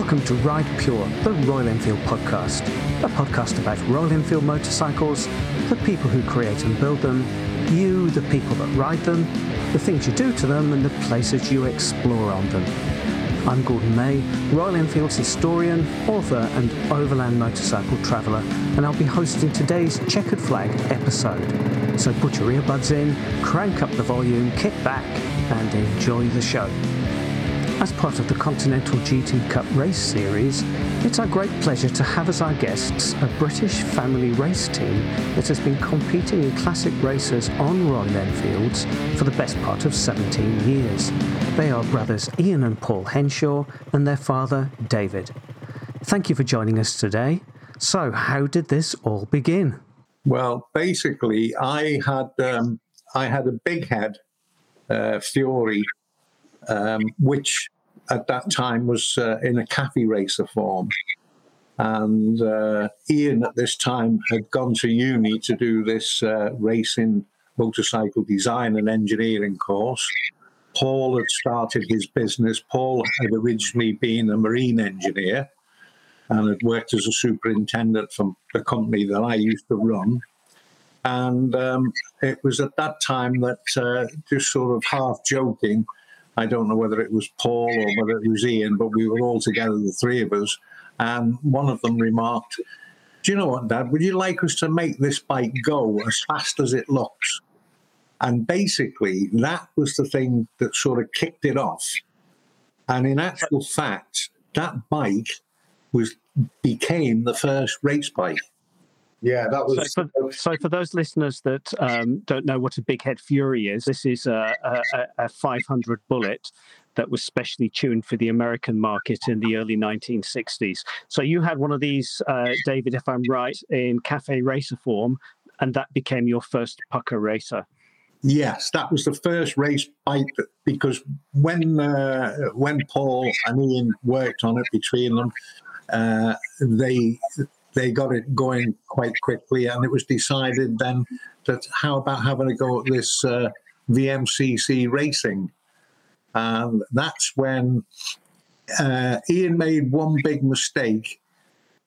Welcome to Ride Pure, the Royal Enfield podcast. A podcast about Royal Enfield motorcycles, the people who create and build them, you, the people that ride them, the things you do to them and the places you explore on them. I'm Gordon May, Royal Enfield's historian, author and overland motorcycle traveller, and I'll be hosting today's Checkered Flag episode. So put your earbuds in, crank up the volume, kick back and enjoy the show. As part of the Continental GT Cup race series, it's our great pleasure to have as our guests a British family race team that has been competing in classic races on Royal Enfields for the best part of 17 years. They are brothers Ian and Paul Henshaw and their father David. Thank you for joining us today. So how did this all begin? Well, basically I had a Big Head Fury, which at that time was in a cafe racer form. And Ian at this time had gone to uni to do this racing motorcycle design and engineering course. Paul had started his business. Paul had originally been a marine engineer and had worked as a superintendent from the company that I used to run. And it was at that time that, just sort of half joking, I don't know whether it was Paul or whether it was Ian, but we were all together, the three of us, and one of them remarked, "Do you know what, Dad, would you like us to make this bike go as fast as it looks?" And basically, that was the thing that sort of kicked it off. And in actual fact, that bike became the first race bike. Yeah, that was. So for those listeners that don't know what a Big Head Fury is, this is a 500 bullet that was specially tuned for the American market in the early 1960s. So you had one of these, David, if I'm right, in cafe racer form, and that became your first pucker racer. Yes, that was the first race bike, because when Paul and Ian worked on it between them, they got it going quite quickly, and it was decided then that how about having a go at this VMCC racing? And that's when Ian made one big mistake,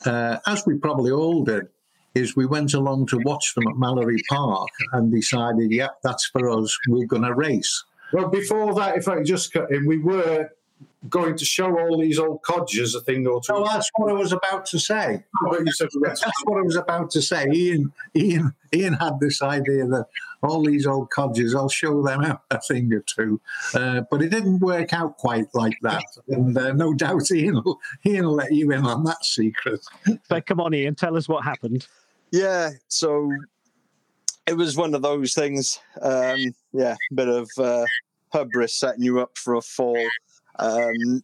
as we probably all did, is we went along to watch them at Mallory Park and decided, yep, that's for us, we're going to race. Well, before that, if I could just cut in, we were going to show all these old codgers a thing or two. Oh, that's what I was about to say. That's what I was about to say. Ian had this idea that all these old codgers, I'll show them out a thing or two. But it didn't work out quite like that. And no doubt Ian will let you in on that secret. So come on, Ian, tell us what happened. Yeah, so it was one of those things. A bit of hubris setting you up for a fall.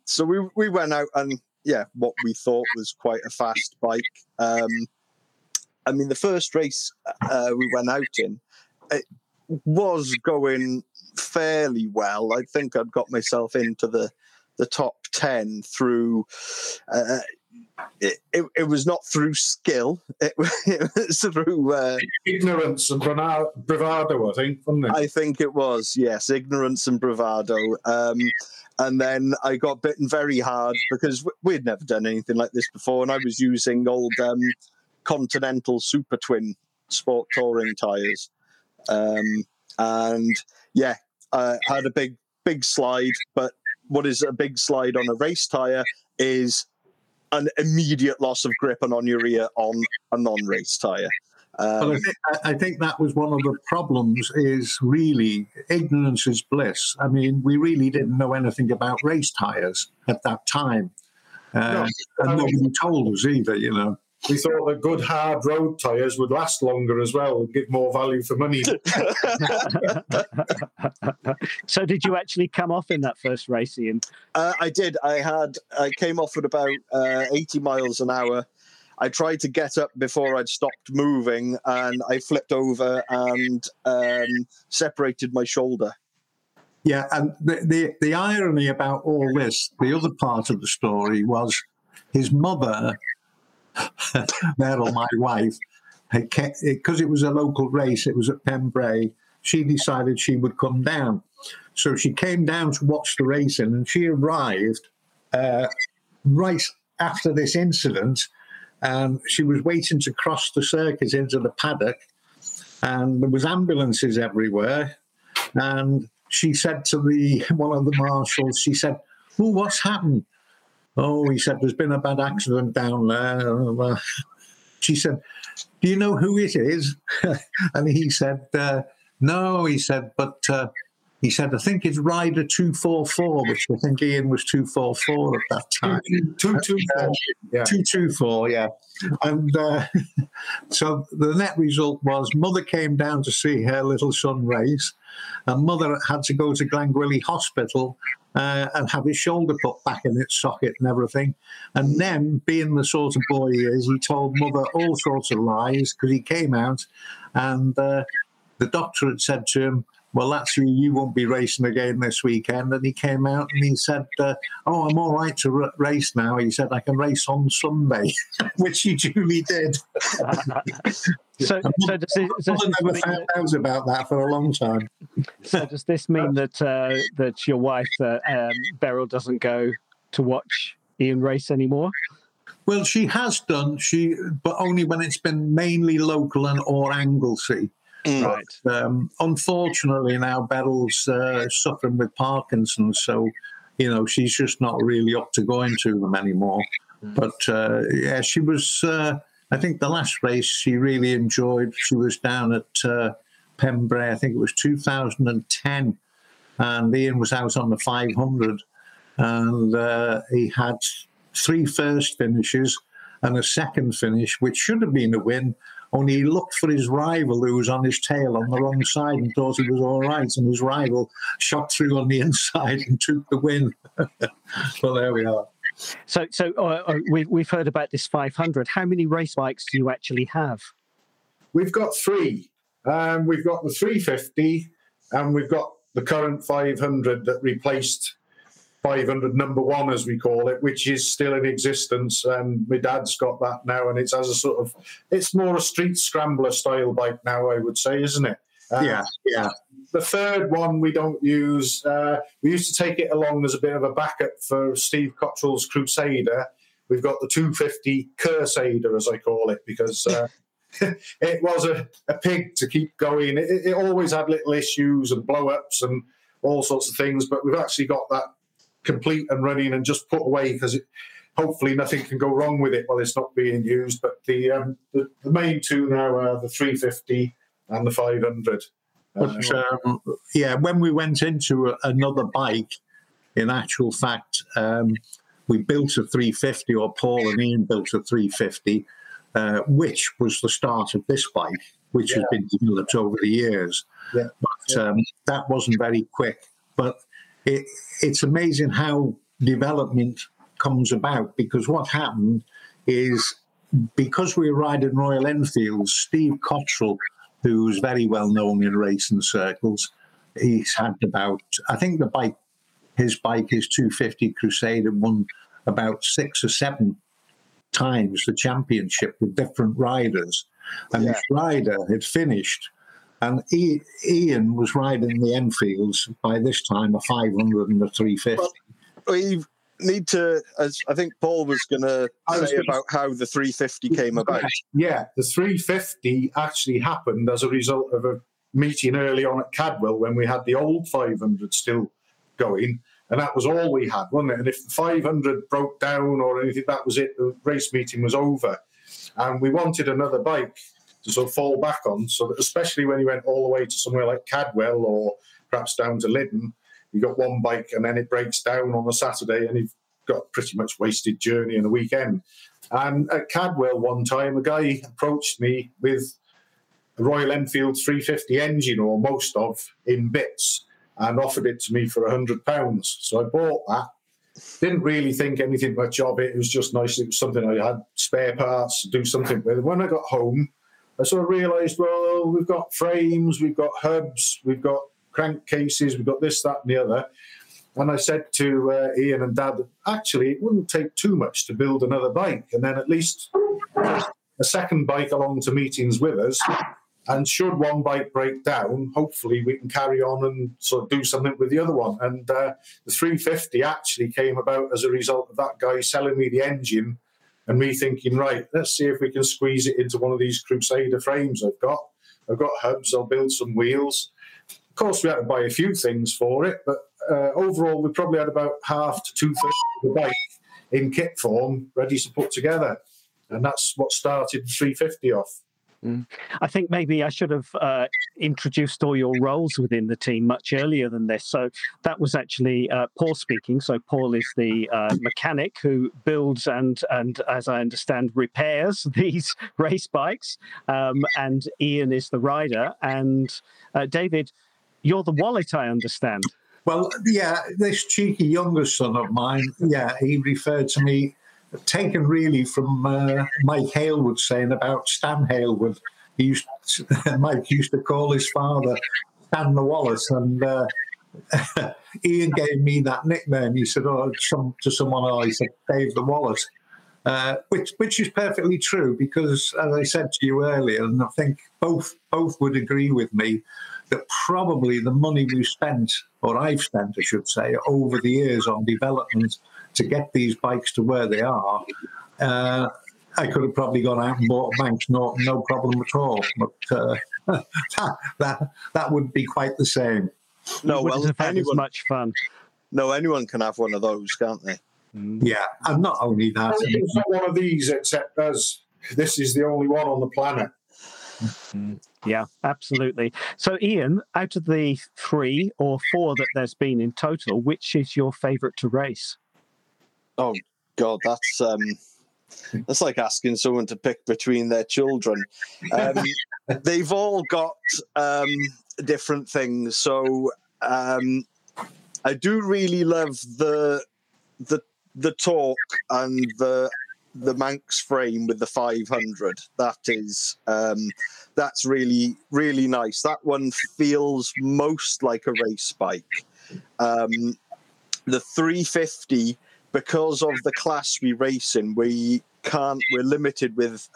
So we went out and, what we thought was quite a fast bike. The first race we went out in, it was going fairly well. I think I'd got myself into the top 10 through... It was not through skill. It was through... ignorance and bravado, I think, wasn't it? I think it was, yes. Ignorance and bravado. And then I got bitten very hard because we'd never done anything like this before, and I was using old Continental Super Twin Sport Touring tyres. I had a big slide, but what is a big slide on a race tyre is... an immediate loss of grip and on your ear on a non-race tyre. I think that was one of the problems, is really ignorance is bliss. I mean, we really didn't know anything about race tyres at that time. And nobody told us either, you know. We thought that good hard road tyres would last longer as well and give more value for money. So did you actually come off in that first race, Ian? I did. I came off at about 80 miles an hour. I tried to get up before I'd stopped moving, and I flipped over and separated my shoulder. Yeah, and the irony about all this, the other part of the story was his mother... Beryl, my wife, because it was a local race, it was at Pembrey, she decided she would come down. So she came down to watch the racing, and she arrived right after this incident, she was waiting to cross the circuit into the paddock, and there was ambulances everywhere. And she said to one of the marshals, she said, "Oh, what's happened?" "Oh," he said, "there's been a bad accident down there." She said, "Do you know who it is?" And he said, "No," he said, "but he said, I think it's Rider 244, which I think Ian was 244 at that time." 224. Yeah. 224, yeah. And so the net result was mother came down to see her little son race, and mother had to go to Glangwili Hospital and have his shoulder put back in its socket and everything. And then, being the sort of boy he is, he told mother all sorts of lies, because he came out and the doctor had said to him, "Well, that's you won't be racing again this weekend." And he came out and he said, "Oh, I'm all right to race now." He said, "I can race on Sunday," which he duly did. I've never found out about that for a long time. So does this mean that your wife, Beryl, doesn't go to watch Ian race anymore? Well, she has done, but only when it's been mainly local or Anglesey. Right. Unfortunately, now Beryl's suffering with Parkinson's, so she's just not really up to going to them anymore. But yeah, she was. I think the last race she really enjoyed. She was down at Pembrey. I think it was 2010, and Ian was out on the 500, and he had 3 first finishes and a second finish, which should have been a win. Only he looked for his rival who was on his tail on the wrong side and thought he was all right, and his rival shot through on the inside and took the win. Well, there we are. So we've heard about this 500. How many race bikes do you actually have? We've got 3. We've got the 350, and we've got the current 500 that replaced 500 #1, as we call it, which is still in existence, and my dad's got that now, and it's as a sort of, it's more a street scrambler style bike now, I would say, isn't it? Yeah. The third one we don't use. We used to take it along as a bit of a backup for Steve Cottrell's Crusader. We've got the 250 Crusader, as I call it, because it was a pig to keep going. It always had little issues and blow-ups and all sorts of things, but we've actually got that complete and running and just put away, because hopefully nothing can go wrong with it while it's not being used. But the main two now are the 350 and the 500. But, yeah, when we went into another bike, in actual fact, we built a 350, or Paul and Ian built a 350, which was the start of this bike, which has been developed over the years. Yeah. But that wasn't very quick. But it's amazing how development comes about, because what happened is, because we were riding Royal Enfields, Steve Cottrell, who's very well known in racing circles, he's had about, I think the bike, his bike is 250 Crusader, won about 6 or 7 times the championship with different riders. And this rider had finished. And Ian was riding the Enfields by this time, a 500 and a 350. Well, we need to, as I think Paul was going to say about how the 350 came about. Yeah, the 350 actually happened as a result of a meeting early on at Cadwell when we had the old 500 still going, and that was all we had, wasn't it? And if the 500 broke down or anything, that was it. The race meeting was over, and we wanted another bike to sort of fall back on, so that especially when you went all the way to somewhere like Cadwell or perhaps down to Lydden, you got one bike and then it breaks down on a Saturday and you've got pretty much wasted journey in a weekend. And at Cadwell one time, a guy approached me with a Royal Enfield 350 engine, or most of, in bits, and offered it to me for £100. So I bought that. Didn't really think anything much of it. It was just nice. It was something I had spare parts to do something with. When I got home, I sort of realised, well, we've got frames, we've got hubs, we've got crankcases, we've got this, that and the other. And I said to Ian and Dad, actually, it wouldn't take too much to build another bike, and then at least a second bike along to meetings with us, And should one bike break down, hopefully we can carry on and sort of do something with the other one. And the 350 actually came about as a result of that guy selling me the engine and me thinking, right, let's see if we can squeeze it into one of these Crusader frames I've got. I've got hubs, I'll build some wheels. Of course, we had to buy a few things for it, but overall we probably had about half to two-thirds of the bike in kit form ready to put together. And that's what started the 350 off. I think maybe I should have introduced all your roles within the team much earlier than this. So that was actually Paul speaking. So Paul is the mechanic who builds and, as I understand, repairs these race bikes. And Ian is the rider. And David, you're the wallet, I understand. Well, yeah, this cheeky younger son of mine, yeah, he referred to me, taken really from Mike Halewood saying about Stan Halewood. He used to, Mike used to call his father Stan the Wallace, and Ian gave me that nickname. He said, "Oh, to someone," I said, "Dave the Wallace," which is perfectly true because, as I said to you earlier, and I think both would agree with me that probably the money we spent, or I've spent, I should say, over the years on development to get these bikes to where they are, I could have probably gone out and bought a Manx, no problem at all. But that would be quite the same. No, well, it's much fun. No, anyone can have one of those, can't they? Yeah, and not only that. It's not one of these, except as this is the only one on the planet. Yeah, absolutely. So, Ian, out of the three or four that there's been in total, which is your favourite to race? Oh God, that's like asking someone to pick between their children. They've all got different things. So I do really love the torque and the Manx frame with the 500. That is that's really really nice. That one feels most like a race bike. The 350. Because of the class we race in, we're limited with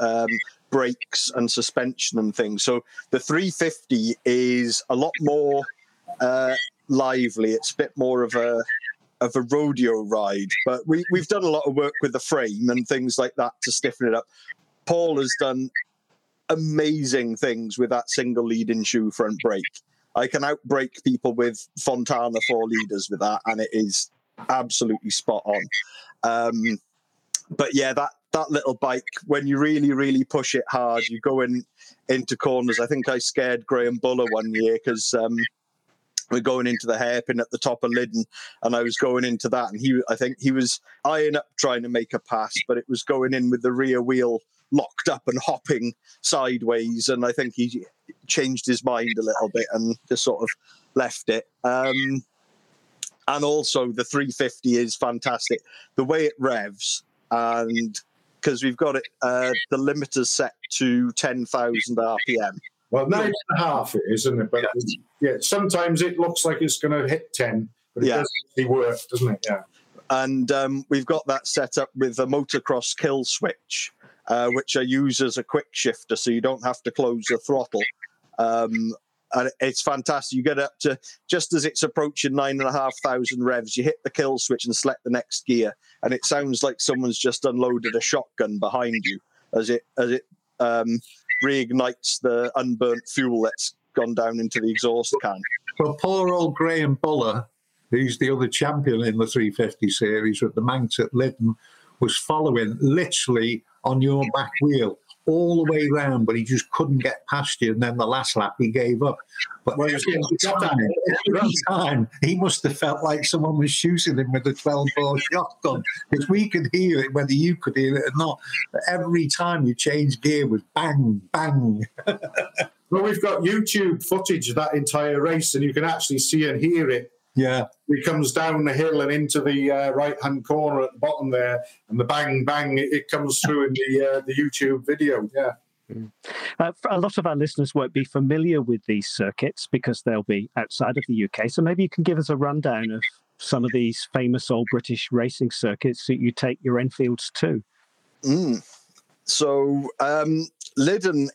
brakes and suspension and things. So the 350 is a lot more lively. It's a bit more of a rodeo ride. But we've done a lot of work with the frame and things like that to stiffen it up. Paul has done amazing things with that single leading shoe front brake. I can outbrake people with Fontana 4 liters with that, and it is absolutely spot on. But yeah, that little bike, when you really really push it hard, you go into corners. I think I scared Graham Buller one year because we're going into the hairpin at the top of Lydden, and I was going into that, and I think he was eyeing up trying to make a pass, but it was going in with the rear wheel locked up and hopping sideways, and I think he changed his mind a little bit and just sort of left it. And also the 350 is fantastic. The way it revs, and because we've got it, the limiter's set to 10,000 RPM. Well, 9.5 it is, isn't it? But yeah, sometimes it looks like it's going to hit 10, but it does actually work, doesn't it? Yeah. And we've got that set up with a motocross kill switch, which I use as a quick shifter, so you don't have to close the throttle. And it's fantastic. You get up to, just as it's approaching 9,500 revs, you hit the kill switch and select the next gear, and it sounds like someone's just unloaded a shotgun behind you as it reignites the unburnt fuel that's gone down into the exhaust can. Well, poor old Graham Buller, who's the other champion in the 350 series at the Manx at Lydden, was following literally on your back wheel all the way round, but he just couldn't get past you. And then the last lap, he gave up. But every time, he must have felt like someone was shooting him with a 12-bore shotgun, because we could hear it, whether you could hear it or not. But every time you change gear, was bang, bang. Well, we've got YouTube footage of that entire race, and you can actually see and hear it. Yeah, it comes down the hill and into the right-hand corner at the bottom there, and the bang, bang, it comes through in the YouTube video, yeah. A lot of our listeners won't be familiar with these circuits because they'll be outside of the UK, so maybe you can give us a rundown of some of these famous old British racing circuits that you take your Enfields to. So Lydden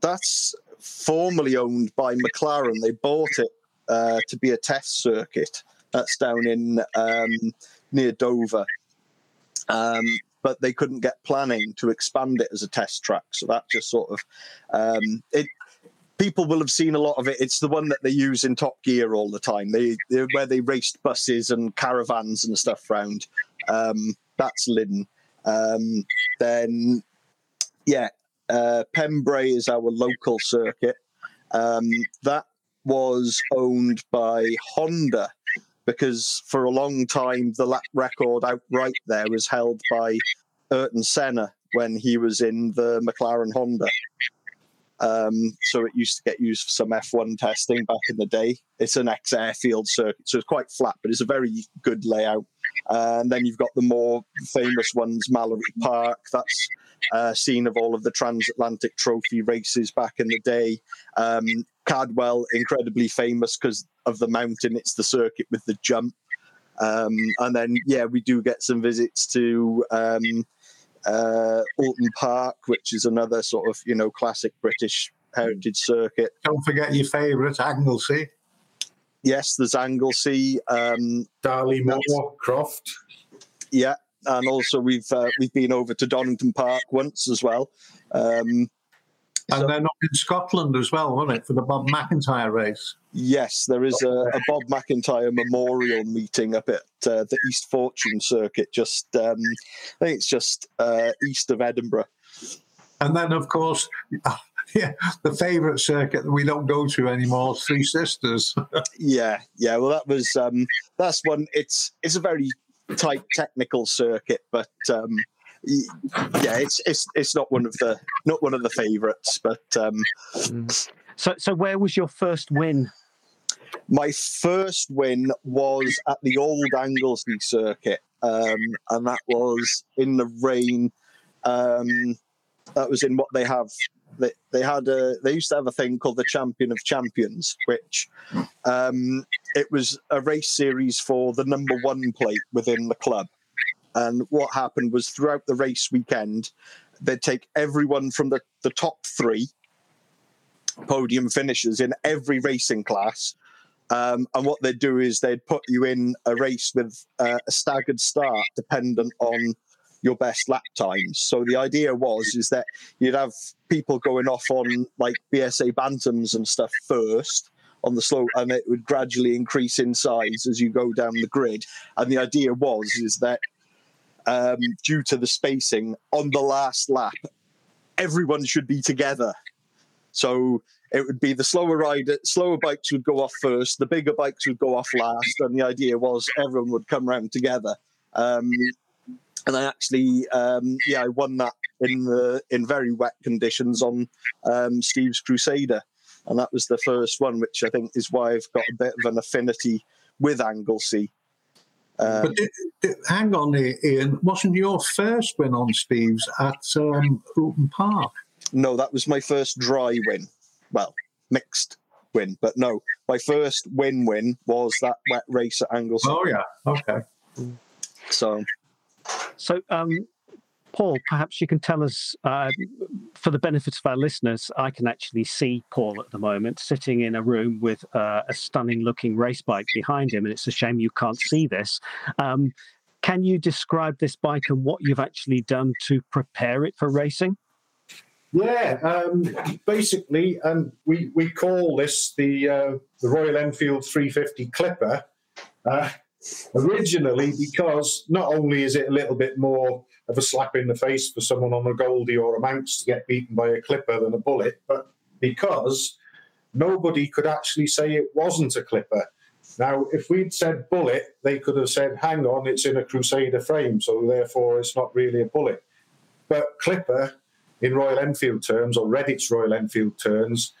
that's formerly owned by McLaren. They bought it to be a test circuit. That's down in near Dover. But they couldn't get planning to expand it as a test track. So that just sort of... people will have seen a lot of it. It's the one that they use in Top Gear all the time. They're where they raced buses and caravans and stuff round. That's Lydden. Pembrey is our local circuit. That was owned by Honda, because for a long time the lap record outright there was held by Ayrton Senna when he was in the McLaren Honda. So it used to get used for some F1 testing back in the day. It's an ex-airfield circuit, so it's quite flat, but it's a very good layout. And then you've got the more famous ones, Mallory Park. That's scene of all of the Transatlantic Trophy races back in the day. Cadwell, incredibly famous because of the mountain. It's the circuit with the jump. And then, we do get some visits to... Oulton Park, which is another sort of classic British heritage circuit. Don't forget your favourite, Anglesey. Yes, there's Anglesey, Darley Moorcroft. Yeah, and also we've been over to Donington Park once as well. And they're not in Scotland as well, aren't it, for the Bob McIntyre race? Yes, there is a Bob McIntyre memorial meeting up at the East Fortune Circuit, just I think it's just east of Edinburgh. And then, of course, the favourite circuit that we don't go to anymore, Three Sisters. Well, that was that's one. It's a very tight technical circuit, but. It's not one of the favourites, but So where was your first win? My first win was at the old Anglesey circuit, and that was in the rain. That was in what they have. They used to have a thing called the Champion of Champions, which it was a race series for the number one plate within the club. And what happened was throughout the race weekend, they'd take everyone from the top three podium finishers in every racing class. And what they'd do is they'd put you in a race with a staggered start dependent on your best lap times. So the idea is that you'd have people going off on like BSA Bantams and stuff first on the slope, and it would gradually increase in size as you go down the grid. And the idea is that due to the spacing on the last lap, everyone should be together. So it would be the slower bikes would go off first, the bigger bikes would go off last, and the idea was everyone would come round together. And I actually, I won that in very wet conditions on Steve's Crusader, and that was the first one, which I think is why I've got a bit of an affinity with Anglesey. But hang on, Ian, wasn't your first win on Steve's at Oulton Park? No, that was my first dry win. Well, mixed win, but no. My first win was that wet race at Anglesey. Oh, yeah, okay. So Paul, perhaps you can tell us, for the benefit of our listeners, I can actually see Paul at the moment sitting in a room with a stunning-looking race bike behind him, and it's a shame you can't see this. Can you describe this bike and what you've actually done to prepare it for racing? Yeah, basically, and we call this the Royal Enfield 350 Clipper, originally because not only is it a little bit more of a slap in the face for someone on a Goldie or a Manx to get beaten by a Clipper than a Bullet, but because nobody could actually say it wasn't a Clipper. Now, if we'd said Bullet, they could have said, hang on, it's in a Crusader frame, so therefore it's not really a Bullet. But Clipper, in Royal Enfield terms, or Reddit's Royal Enfield terms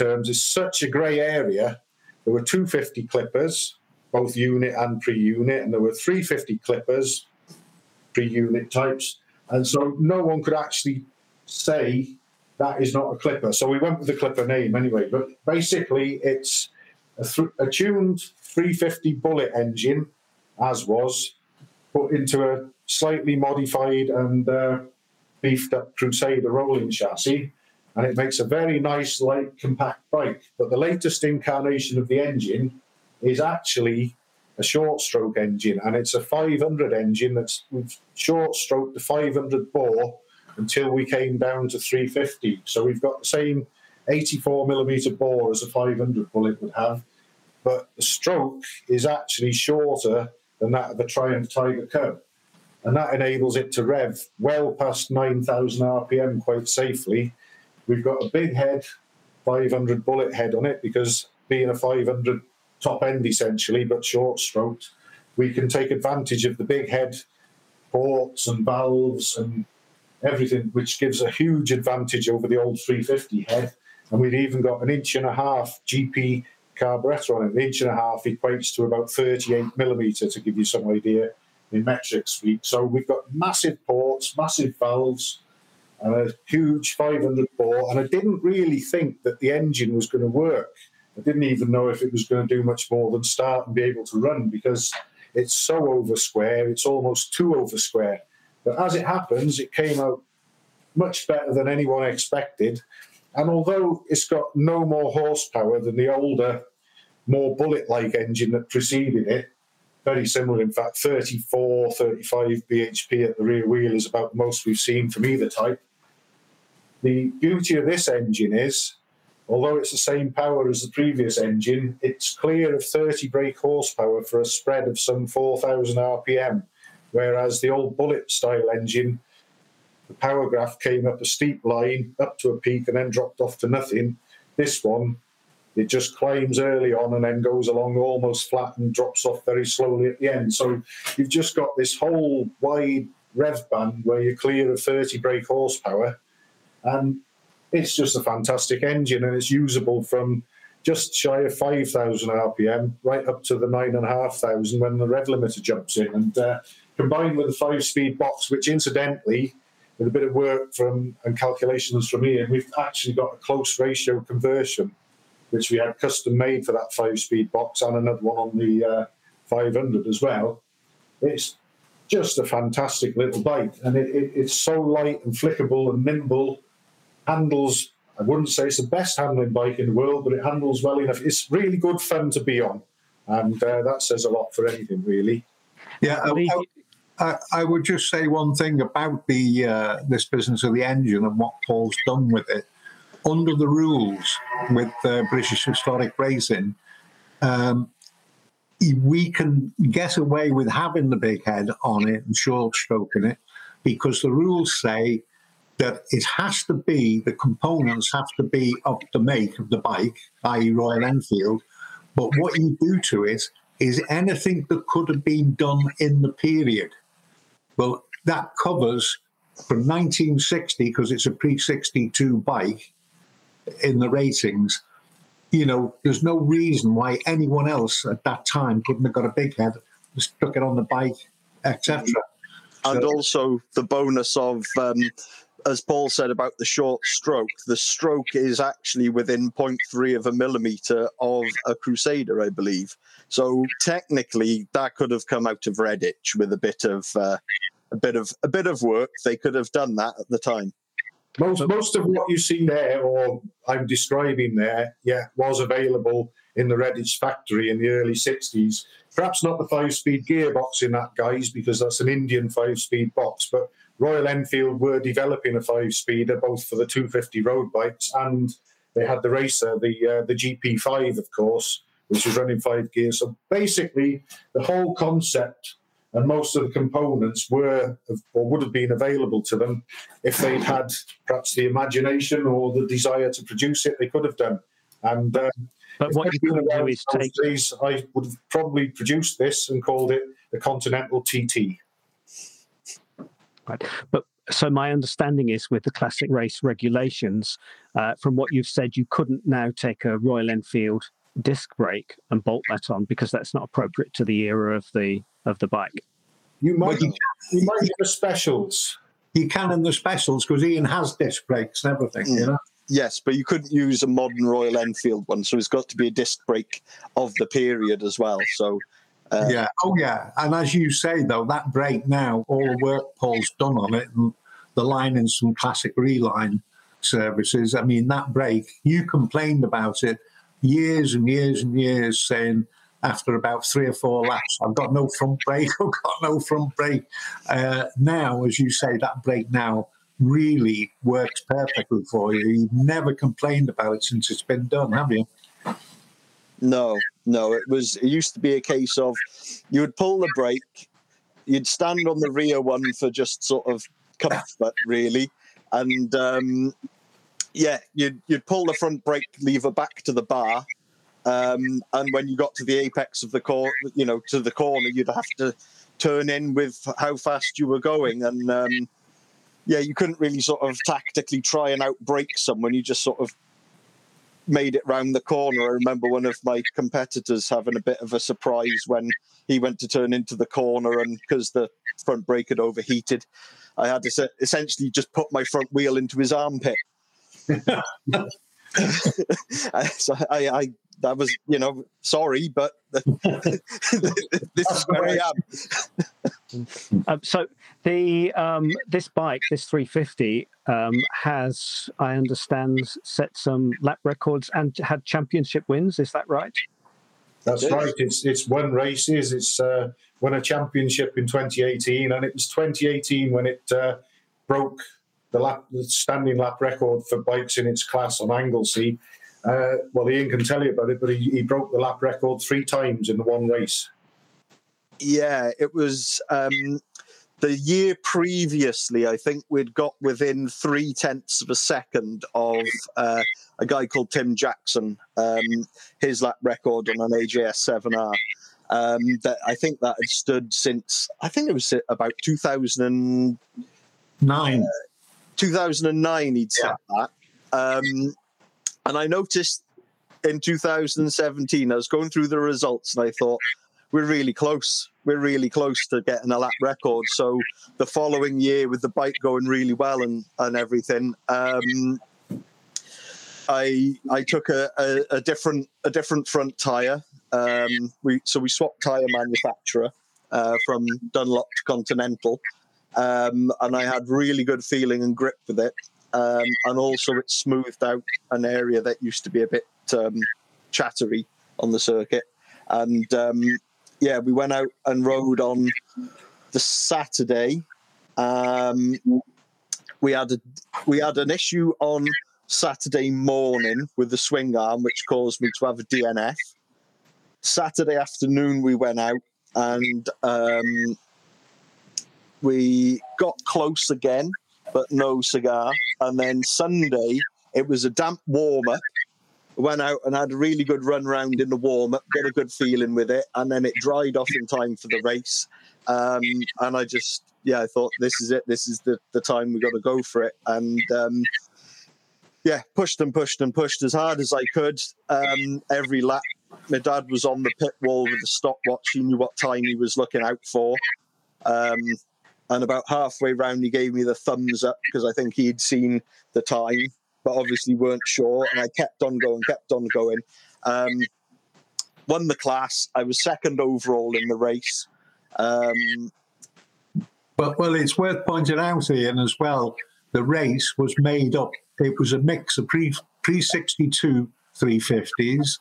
is such a grey area. There were 250 Clippers, both unit and pre-unit, and there were 350 Clippers, pre-unit types, and so no one could actually say that is not a Clipper. So we went with the Clipper name anyway, but basically it's a tuned 350 Bullet engine, as was, put into a slightly modified and beefed up Crusader rolling chassis, and it makes a very nice, light, compact bike. But the latest incarnation of the engine is actually a short stroke engine, and it's a 500 engine that's short stroke to 500 bore until we came down to 350. So we've got the same 84 millimeter bore as a 500 bullet would have, but the stroke is actually shorter than that of a Triumph Tiger Cub. And that enables it to rev well past 9,000 RPM quite safely. We've got a big head, 500 bullet head on it, because being a 500 top end essentially, but short stroked, we can take advantage of the big head ports and valves and everything, which gives a huge advantage over the old 350 head. And we've even got an 1.5 inch GP carburetor on it. An 1.5 inch equates to about 38 millimeter, to give you some idea, in metric speed. So we've got massive ports, massive valves, and a huge 500 bore. And I didn't really think that the engine was going to work. I didn't even know if it was going to do much more than start and be able to run, because it's so over square, it's almost too over square. But as it happens, it came out much better than anyone expected. And although it's got no more horsepower than the older, more bullet-like engine that preceded it, very similar, in fact, 34, 35 bhp at the rear wheel is about the most we've seen from either type. The beauty of this engine is, although it's the same power as the previous engine, it's clear of 30 brake horsepower for a spread of some 4,000 RPM, whereas the old bullet-style engine, the power graph came up a steep line, up to a peak, and then dropped off to nothing. This one, it just climbs early on and then goes along almost flat and drops off very slowly at the end. So you've just got this whole wide rev band where you're clear of 30 brake horsepower. And it's just a fantastic engine, and it's usable from just shy of 5,000 RPM right up to the 9,500 when the rev limiter jumps in. And combined with the 5-speed box, which incidentally, with a bit of work from and calculations from Ian, we've actually got a close ratio conversion, which we had custom made for that 5-speed box, and another one on the 500 as well. It's just a fantastic little bike, and it's so light and flickable and nimble. Handles, I wouldn't say it's the best handling bike in the world, but it handles well enough. It's really good fun to be on, and that says a lot for anything, really. Yeah, I would just say one thing about the this business of the engine and what Paul's done with it. Under the rules with British Historic Racing, we can get away with having the big head on it and short stroking it, because the rules say that it has to be, the components have to be of the make of the bike, i.e. Royal Enfield, but what you do to it is anything that could have been done in the period. Well, that covers from 1960, because it's a pre-62 bike, in the ratings, you know, there's no reason why anyone else at that time couldn't have got a big head, stuck it on the bike, etc. And also the bonus of, as Paul said about the short stroke, the stroke is actually within 0.3 of a millimetre of a Crusader, I believe. So technically that could have come out of Redditch with a bit of work. They could have done that at the time. Most of what you see there, or I'm describing there, yeah, was available in the Redditch factory in the early 60s. Perhaps not the 5-speed gearbox in that, guys, because that's an Indian 5-speed box, but Royal Enfield were developing a 5-speeder, both for the 250 road bikes, and they had the racer, the GP5, of course, which was running 5 gears. So basically, the whole concept and most of the components were or would have been available to them if they'd had perhaps the imagination or the desire to produce it. They could have done. And but what you could do is take these. I would have probably produced this and called it the Continental TT. Right. But so my understanding is, with the classic race regulations, from what you've said, you couldn't now take a Royal Enfield disc brake and bolt that on, because that's not appropriate to the era of the bike. You might in the specials. You can in the specials, because Ian has disc brakes and everything, you know? Yes, but you couldn't use a modern Royal Enfield one, so it's got to be a disc brake of the period as well. So yeah, oh yeah. And as you say though, that brake now, all the work Paul's done on it, and the line in some classic reline services. I mean, that break, you complained about it years and years and years, saying after about 3 or 4 laps, I've got no front brake, I've got no front brake. Now, as you say, that brake now really works perfectly for you. You've never complained about it since it's been done, have you? No, it used to be a case of you would pull the brake, you'd stand on the rear one for just sort of comfort, really, and you'd pull the front brake lever back to the bar, and when you got to the apex of the corner, to the corner, you'd have to turn in with how fast you were going, and you couldn't really sort of tactically try and outbrake someone. You just sort of made it round the corner. I remember one of my competitors having a bit of a surprise when he went to turn into the corner, and because the front brake had overheated, I had to essentially just put my front wheel into his armpit. So that was, sorry, but this is where I am. So the this bike, this 350, has, I understand, set some lap records and had championship wins. Is that right? That's right. It's won races. It's won a championship in 2018, and it was 2018 when it broke the standing lap record for bikes in its class on Anglesey. Well, Ian can tell you about it, but he broke the lap record 3 times in the one race. Yeah, it was the year previously, I think we'd got within 0.3 of a second of a guy called Tim Jackson, his lap record on an AJS7R. That I think that had stood since, I think it was about 2009. 2009 he'd set that. And I noticed in 2017, I was going through the results and I thought, we're really close. We're really close to getting a lap record. So the following year, with the bike going really well and everything, I took a different front tyre. We swapped tyre manufacturer from Dunlop to Continental. And I had really good feeling and grip with it. And also it smoothed out an area that used to be a bit chattery on the circuit. And, we went out and rode on the Saturday. We had an issue on Saturday morning with the swing arm, which caused me to have a DNF. Saturday afternoon, we went out and we got close again, but no cigar. And then Sunday, it was a damp warm-up. Went out and had a really good run round in the warm-up, got a good feeling with it, and then it dried off in time for the race. And I just, I thought, this is it. This is the time we got to go for it. And, pushed and pushed and pushed as hard as I could every lap. My dad was on the pit wall with a stopwatch. He knew what time he was looking out for. And about halfway round, he gave me the thumbs up because I think he'd seen the time, but obviously weren't sure. And I kept on going. Won the class. I was second overall in the race. Well, it's worth pointing out, Ian, as well, the race was made up. It was a mix of pre-62 350s,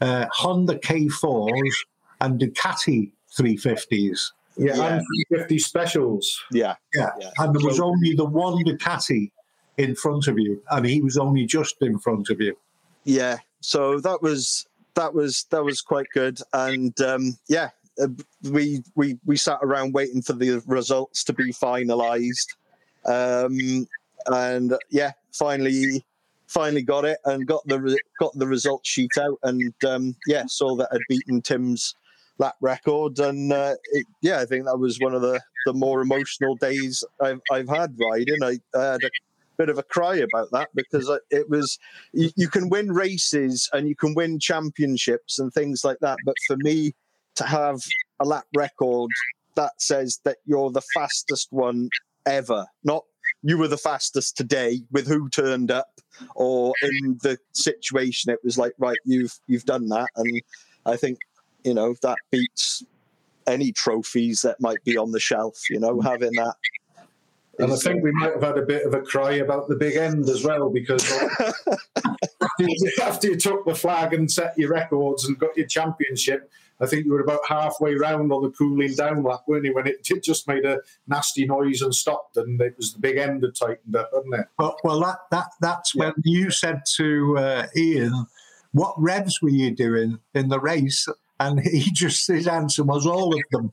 Honda K4s, and Ducati 350s. Yeah, and 350 specials. Yeah. And there was only the one Ducati in front of you, and he was only just in front of you. Yeah, so that was quite good, and we sat around waiting for the results to be finalised, and finally got it and got the result sheet out, and saw that I'd beaten Tim's lap record, and I think that was one of the more emotional days I've had riding. I had a bit of a cry about that because it was, you can win races and you can win championships and things like that, but for me to have a lap record that says that you're the fastest one ever, not you were the fastest today with who turned up or in the situation, it was like, right, you've done that, and I think that beats any trophies that might be on the shelf, having that. And I think we might have had a bit of a cry about the big end as well, because after you took the flag and set your records and got your championship, I think you were about halfway round on the cooling down lap, weren't you, when it just made a nasty noise and stopped, and it was the big end that tightened up, wasn't it? Well, that's when you said to Ian, what revs were you doing in the race? And he just, his answer was all of them.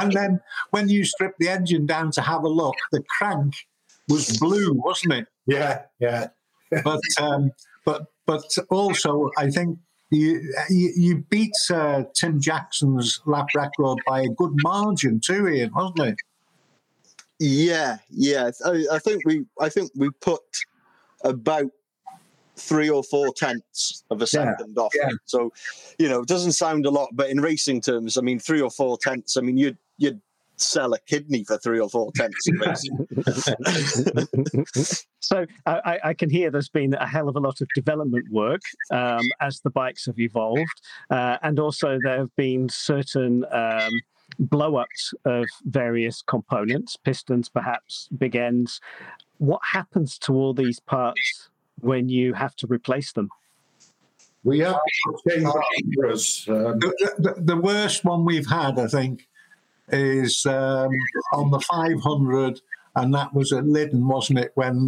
And then when you stripped the engine down to have a look, the crank was blue, wasn't it? Yeah, yeah. But also, I think you beat Tim Jackson's lap record by a good margin too, Ian, wasn't it? Yeah, yeah. I think we put about 3 or 4 tenths of a second off. Yeah. So, you know, it doesn't sound a lot, but in racing terms, I mean, 3 or 4 tenths. I mean, you'd sell a kidney for 3 or 4 tenths. So I can hear there's been a hell of a lot of development work as the bikes have evolved, and also there have been certain blow-ups of various components, pistons, perhaps big ends. What happens to all these parts when you have to replace them? We have the worst one we've had, I think, is on the 500, and that was at Lydden, wasn't it, when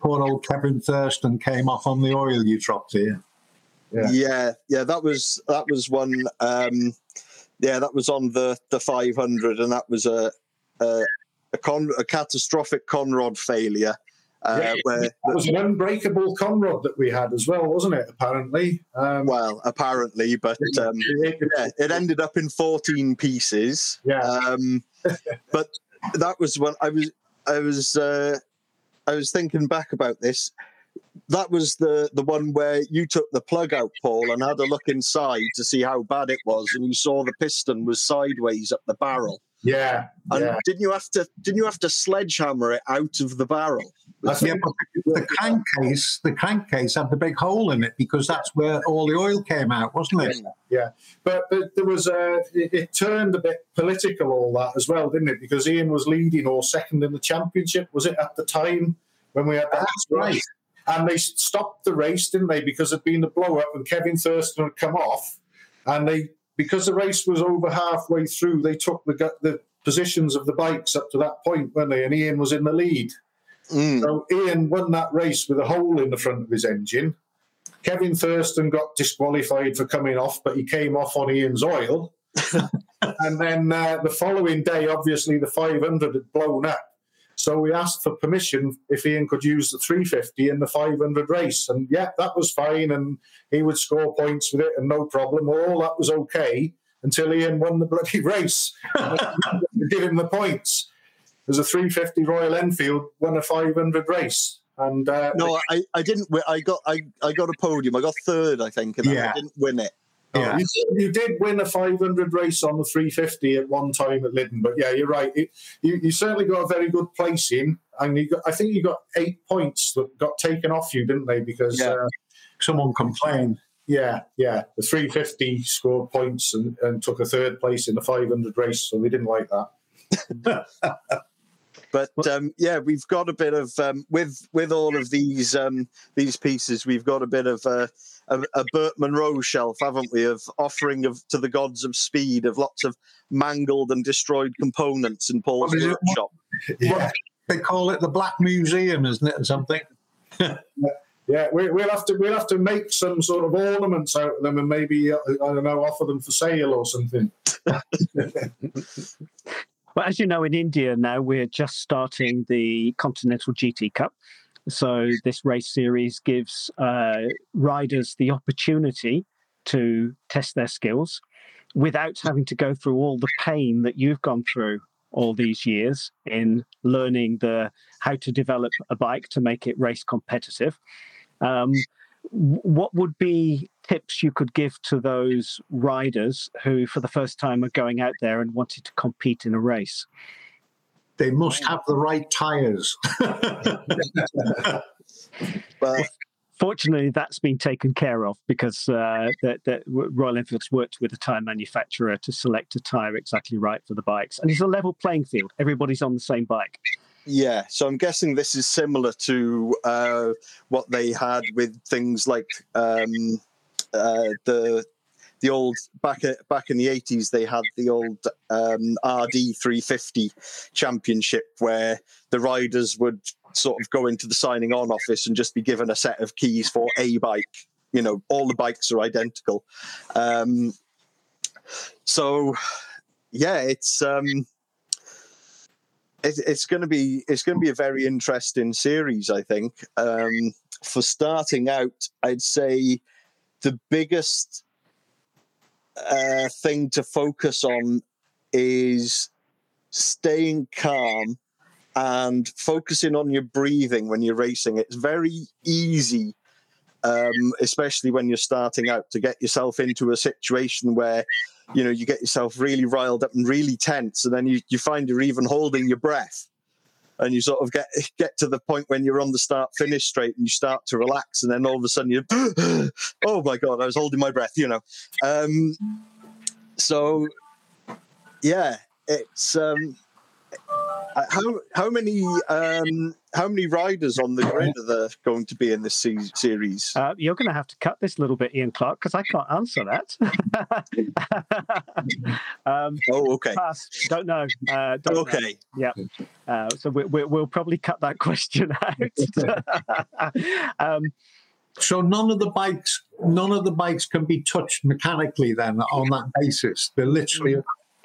poor old Kevin Thurston came off on the oil you dropped here. Yeah, that was one. That was on the 500, and that was a catastrophic conrod failure. It was an unbreakable conrod that we had as well, wasn't it, apparently? It ended up in 14 pieces. Yeah. But that was when I was thinking back about this. That was the one where you took the plug out, Paul, and had a look inside to see how bad it was, and you saw the piston was sideways up the barrel. Yeah, and didn't you have to sledgehammer it out of the barrel? The crankcase had the big hole in it because that's where all the oil came out, wasn't it? Yeah, but there was it turned a bit political, all that as well, didn't it? Because Ian was leading or second in the championship, was it, at the time when we had that race? And they stopped the race, didn't they? Because there'd been the blow up, and Kevin Thurston had come off, and they. Because the race was over halfway through, they took the positions of the bikes up to that point, weren't they? And Ian was in the lead. Mm. So Ian won that race with a hole in the front of his engine. Kevin Thurston got disqualified for coming off, but he came off on Ian's oil. And then the following day, obviously, the 500 had blown up. So we asked for permission if Ian could use the 350 in the 500 race. And, yeah, that was fine, and he would score points with it and no problem. All that was okay until Ian won the bloody race. Give him the points. There's a 350 Royal Enfield, won a 500 race. And no, I didn't win. I got a podium. I got third, I think, and I didn't win it. Yeah. Oh, you did win a 500 race on the 350 at one time at Lydden, but yeah, you're right. You certainly got a very good placing, and I think you got 8 points that got taken off you, didn't they? Because someone complained. Yeah. The 350 scored points and took a third place in the 500 race, so they didn't like that. But we've got a bit of with all of these pieces, we've got a bit of. A Bert Monroe shelf, haven't we, of offering to the gods of speed, of lots of mangled and destroyed components in Paul's workshop. They call it the Black Museum, isn't it, or something? We'll have to make some sort of ornaments out of them, and maybe, I don't know, offer them for sale or something. Well, as you know, in India now we're just starting the Continental GT Cup. So this race series gives riders the opportunity to test their skills without having to go through all the pain that you've gone through all these years in learning how to develop a bike to make it race competitive. What would be tips you could give to those riders who, for the first time, are going out there and wanted to compete in a race? They must have the right tyres. Well, Fortunately, that's been taken care of because Royal Enfield's worked with a tyre manufacturer to select a tyre exactly right for the bikes. And it's a level playing field. Everybody's on the same bike. Yeah, so I'm guessing this is similar to what they had with things like the old, back in the 80s, they had the old RD 350 championship where the riders would sort of go into the signing on office and just be given a set of keys for a bike. You know, all the bikes are identical. So, yeah, it's going to be a very interesting series, I think. For starting out, I'd say the biggest thing to focus on is staying calm and focusing on your breathing when you're racing. It's very easy, especially when you're starting out, to get yourself into a situation where, you know, you get yourself really riled up and really tense, and then you find you're even holding your breath, and you sort of get to the point when you're on the start-finish straight and you start to relax, and then all of a sudden you're, oh my God, I was holding my breath, you know. So, yeah, it's... How many riders on the grid are there going to be in this series? You're going to have to cut this a little bit, Ian Clark, because I can't answer that. Oh, okay. Pass. Don't know. Okay. Know. Yeah. So we'll probably cut that question out. So none of the bikes can be touched mechanically then on that basis. They're literally.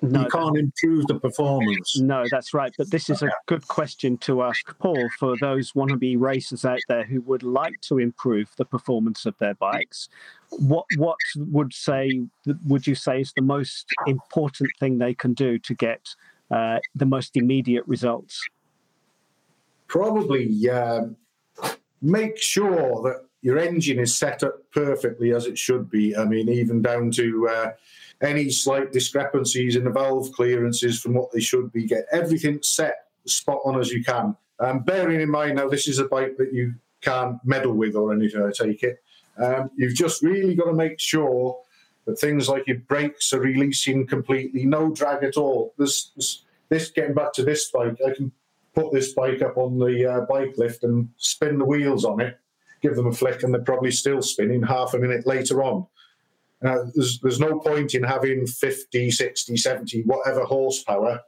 No, you can't improve the performance. No, that's right. But this is a good question to ask Paul for those wannabe racers out there who would like to improve the performance of their bikes. What would you say is the most important thing they can do to get the most immediate results? Probably make sure that your engine is set up perfectly as it should be. I mean, even down to... any slight discrepancies in the valve clearances from what they should be, get everything set spot on as you can. Bearing in mind now, this is a bike that you can't meddle with or anything, I take it. You've just really got to make sure that things like your brakes are releasing completely, no drag at all. This getting back to this bike, I can put this bike up on the bike lift and spin the wheels on it, give them a flick, and they're probably still spinning half a minute later on. There's no point in having 50, 60, 70, whatever horsepower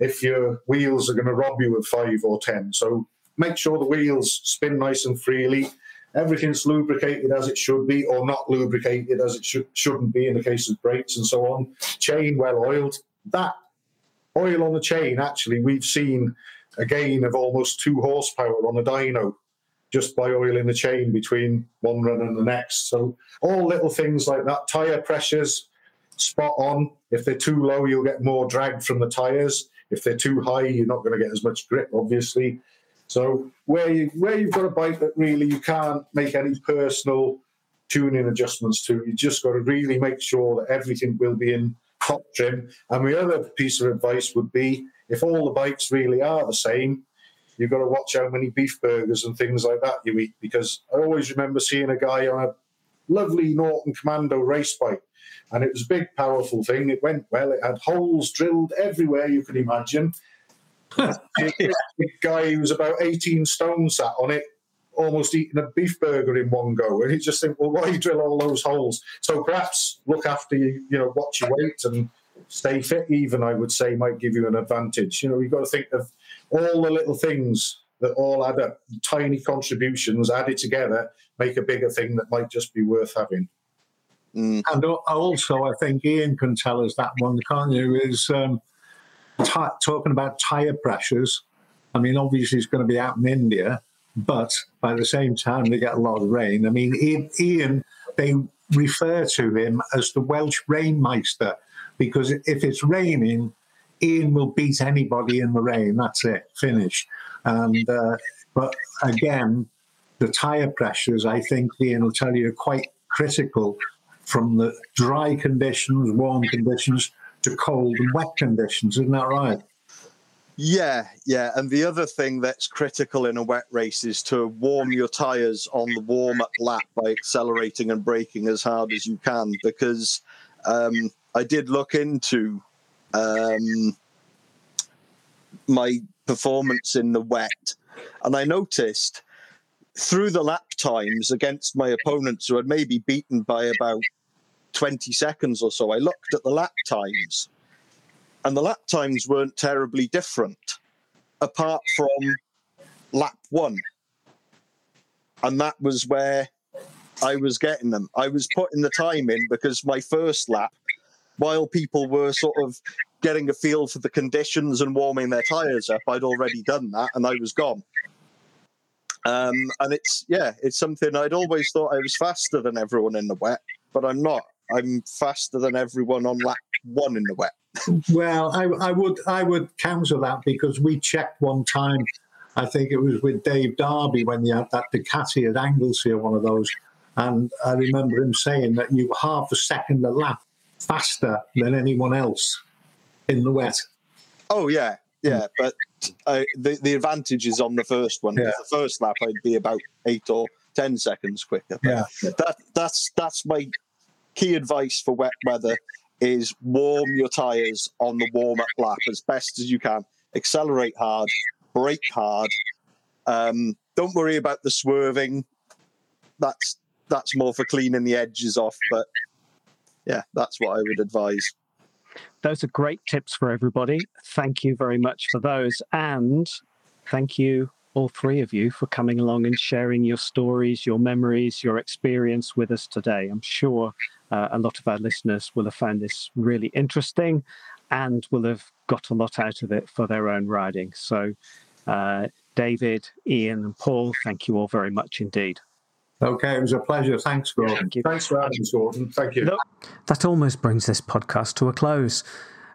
if your wheels are going to rob you of 5 or 10. So make sure the wheels spin nice and freely. Everything's lubricated as it should be, or not lubricated as it shouldn't be in the case of brakes and so on. Chain well oiled. That oil on the chain, actually, we've seen a gain of almost 2 horsepower on a dyno, just by oiling the chain between one run and the next. So all little things like that. Tyre pressures, spot on. If they're too low, you'll get more drag from the tyres. If they're too high, you're not going to get as much grip, obviously. So where you've got a bike that really you can't make any personal tuning adjustments to, you just got to really make sure that everything will be in top trim. And the other piece of advice would be, if all the bikes really are the same, you've got to watch how many beef burgers and things like that you eat, because I always remember seeing a guy on a lovely Norton Commando race bike, and it was a big, powerful thing. It went well. It had holes drilled everywhere you could imagine. Big guy who was about 18 stone sat on it, almost eating a beef burger in one go. And you just think, well, why drill all those holes? So perhaps look after you, you know, watch your weight and stay fit even, I would say, might give you an advantage. You know, you've got to think of all the little things that all add up, tiny contributions added together, make a bigger thing that might just be worth having. Mm. And also, I think Ian can tell us that one, can't you, is talking about tyre pressures. I mean, obviously it's going to be out in India, but by the same time they get a lot of rain. I mean, Ian, they refer to him as the Welsh Rainmeister, because if it's raining, Ian will beat anybody in the rain. That's it. Finish. And but again, the tyre pressures, I think Ian will tell you, are quite critical from the dry conditions, warm conditions, to cold and wet conditions. Isn't that right? Yeah. And the other thing that's critical in a wet race is to warm your tyres on the warm-up lap by accelerating and braking as hard as you can, because I did look into my performance in the wet, and I noticed through the lap times against my opponents who had maybe beaten by about 20 seconds or so, I looked at the lap times, and the lap times weren't terribly different apart from lap one. And that was where I was getting them. I was putting the time in because my first lap, while people were sort of getting a feel for the conditions and warming their tyres up, I'd already done that and I was gone. And it's something I'd always thought I was faster than everyone in the wet, but I'm not. I'm faster than everyone on lap one in the wet. Well, I would counter that, because we checked one time, I think it was with Dave Darby when you had that Ducati at Anglesey or one of those, and I remember him saying that you were half a second a lap faster than anyone else in the wet. Oh, yeah. Yeah, but the advantage is on the first one. Yeah. The first lap, I'd be about 8 or 10 seconds quicker. Yeah, that's my key advice for wet weather: is warm your tyres on the warm-up lap as best as you can. Accelerate hard, brake hard. Don't worry about the swerving. That's more for cleaning the edges off. But yeah, that's what I would advise. Those are great tips for everybody. Thank you very much for those. And thank you, all three of you, for coming along and sharing your stories, your memories, your experience with us today. I'm sure a lot of our listeners will have found this really interesting and will have got a lot out of it for their own riding. So, David, Ian and Paul, thank you all very much indeed. Okay, it was a pleasure. Thanks, Gordon. Thank you. Thanks for having us, Gordon. Thank you. That almost brings this podcast to a close.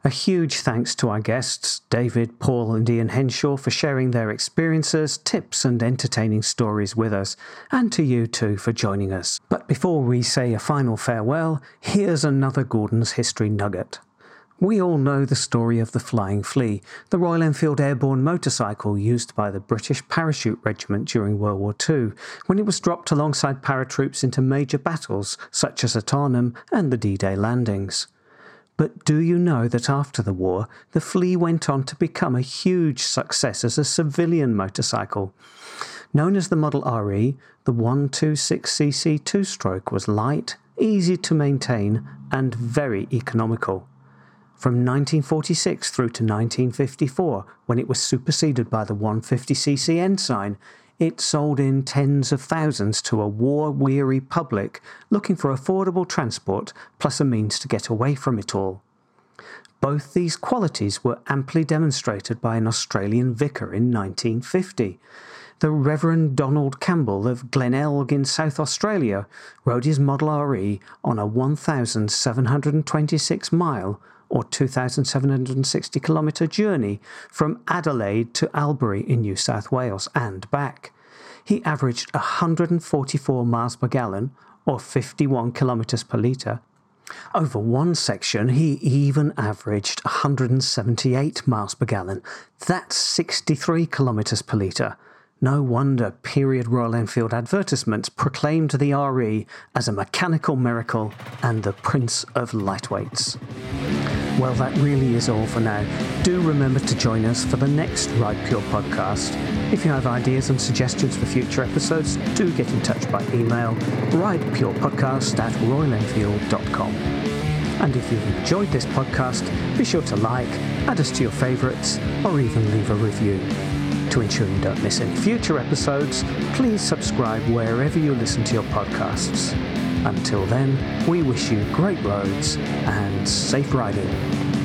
A huge thanks to our guests, David, Paul and Ian Henshaw, for sharing their experiences, tips and entertaining stories with us, and to you too for joining us. But before we say a final farewell, here's another Gordon's History Nugget. We all know the story of the Flying Flea, the Royal Enfield airborne motorcycle used by the British Parachute Regiment during World War II, when it was dropped alongside paratroops into major battles such as at Arnhem and the D-Day landings. But do you know that after the war, the Flea went on to become a huge success as a civilian motorcycle? Known as the Model RE, the 126cc two-stroke was light, easy to maintain, and very economical. From 1946 through to 1954, when it was superseded by the 150cc Ensign, it sold in tens of thousands to a war-weary public looking for affordable transport plus a means to get away from it all. Both these qualities were amply demonstrated by an Australian vicar in 1950. The Reverend Donald Campbell of Glenelg in South Australia rode his Model RE on a 1,726-mile or 2,760-kilometre journey from Adelaide to Albury in New South Wales and back. He averaged 144 miles per gallon, or 51 kilometres per litre. Over one section, he even averaged 178 miles per gallon. That's 63 kilometres per litre. No wonder period Royal Enfield advertisements proclaimed the RE as a mechanical miracle and the prince of lightweights. Well, that really is all for now. Do remember to join us for the next Ride Pure podcast. If you have ideas and suggestions for future episodes, do get in touch by email, ridepurepodcast@royalenfield.com. And if you've enjoyed this podcast, be sure to like, add us to your favourites, or even leave a review. To ensure you don't miss any future episodes, please subscribe wherever you listen to your podcasts. Until then, we wish you great roads and safe riding.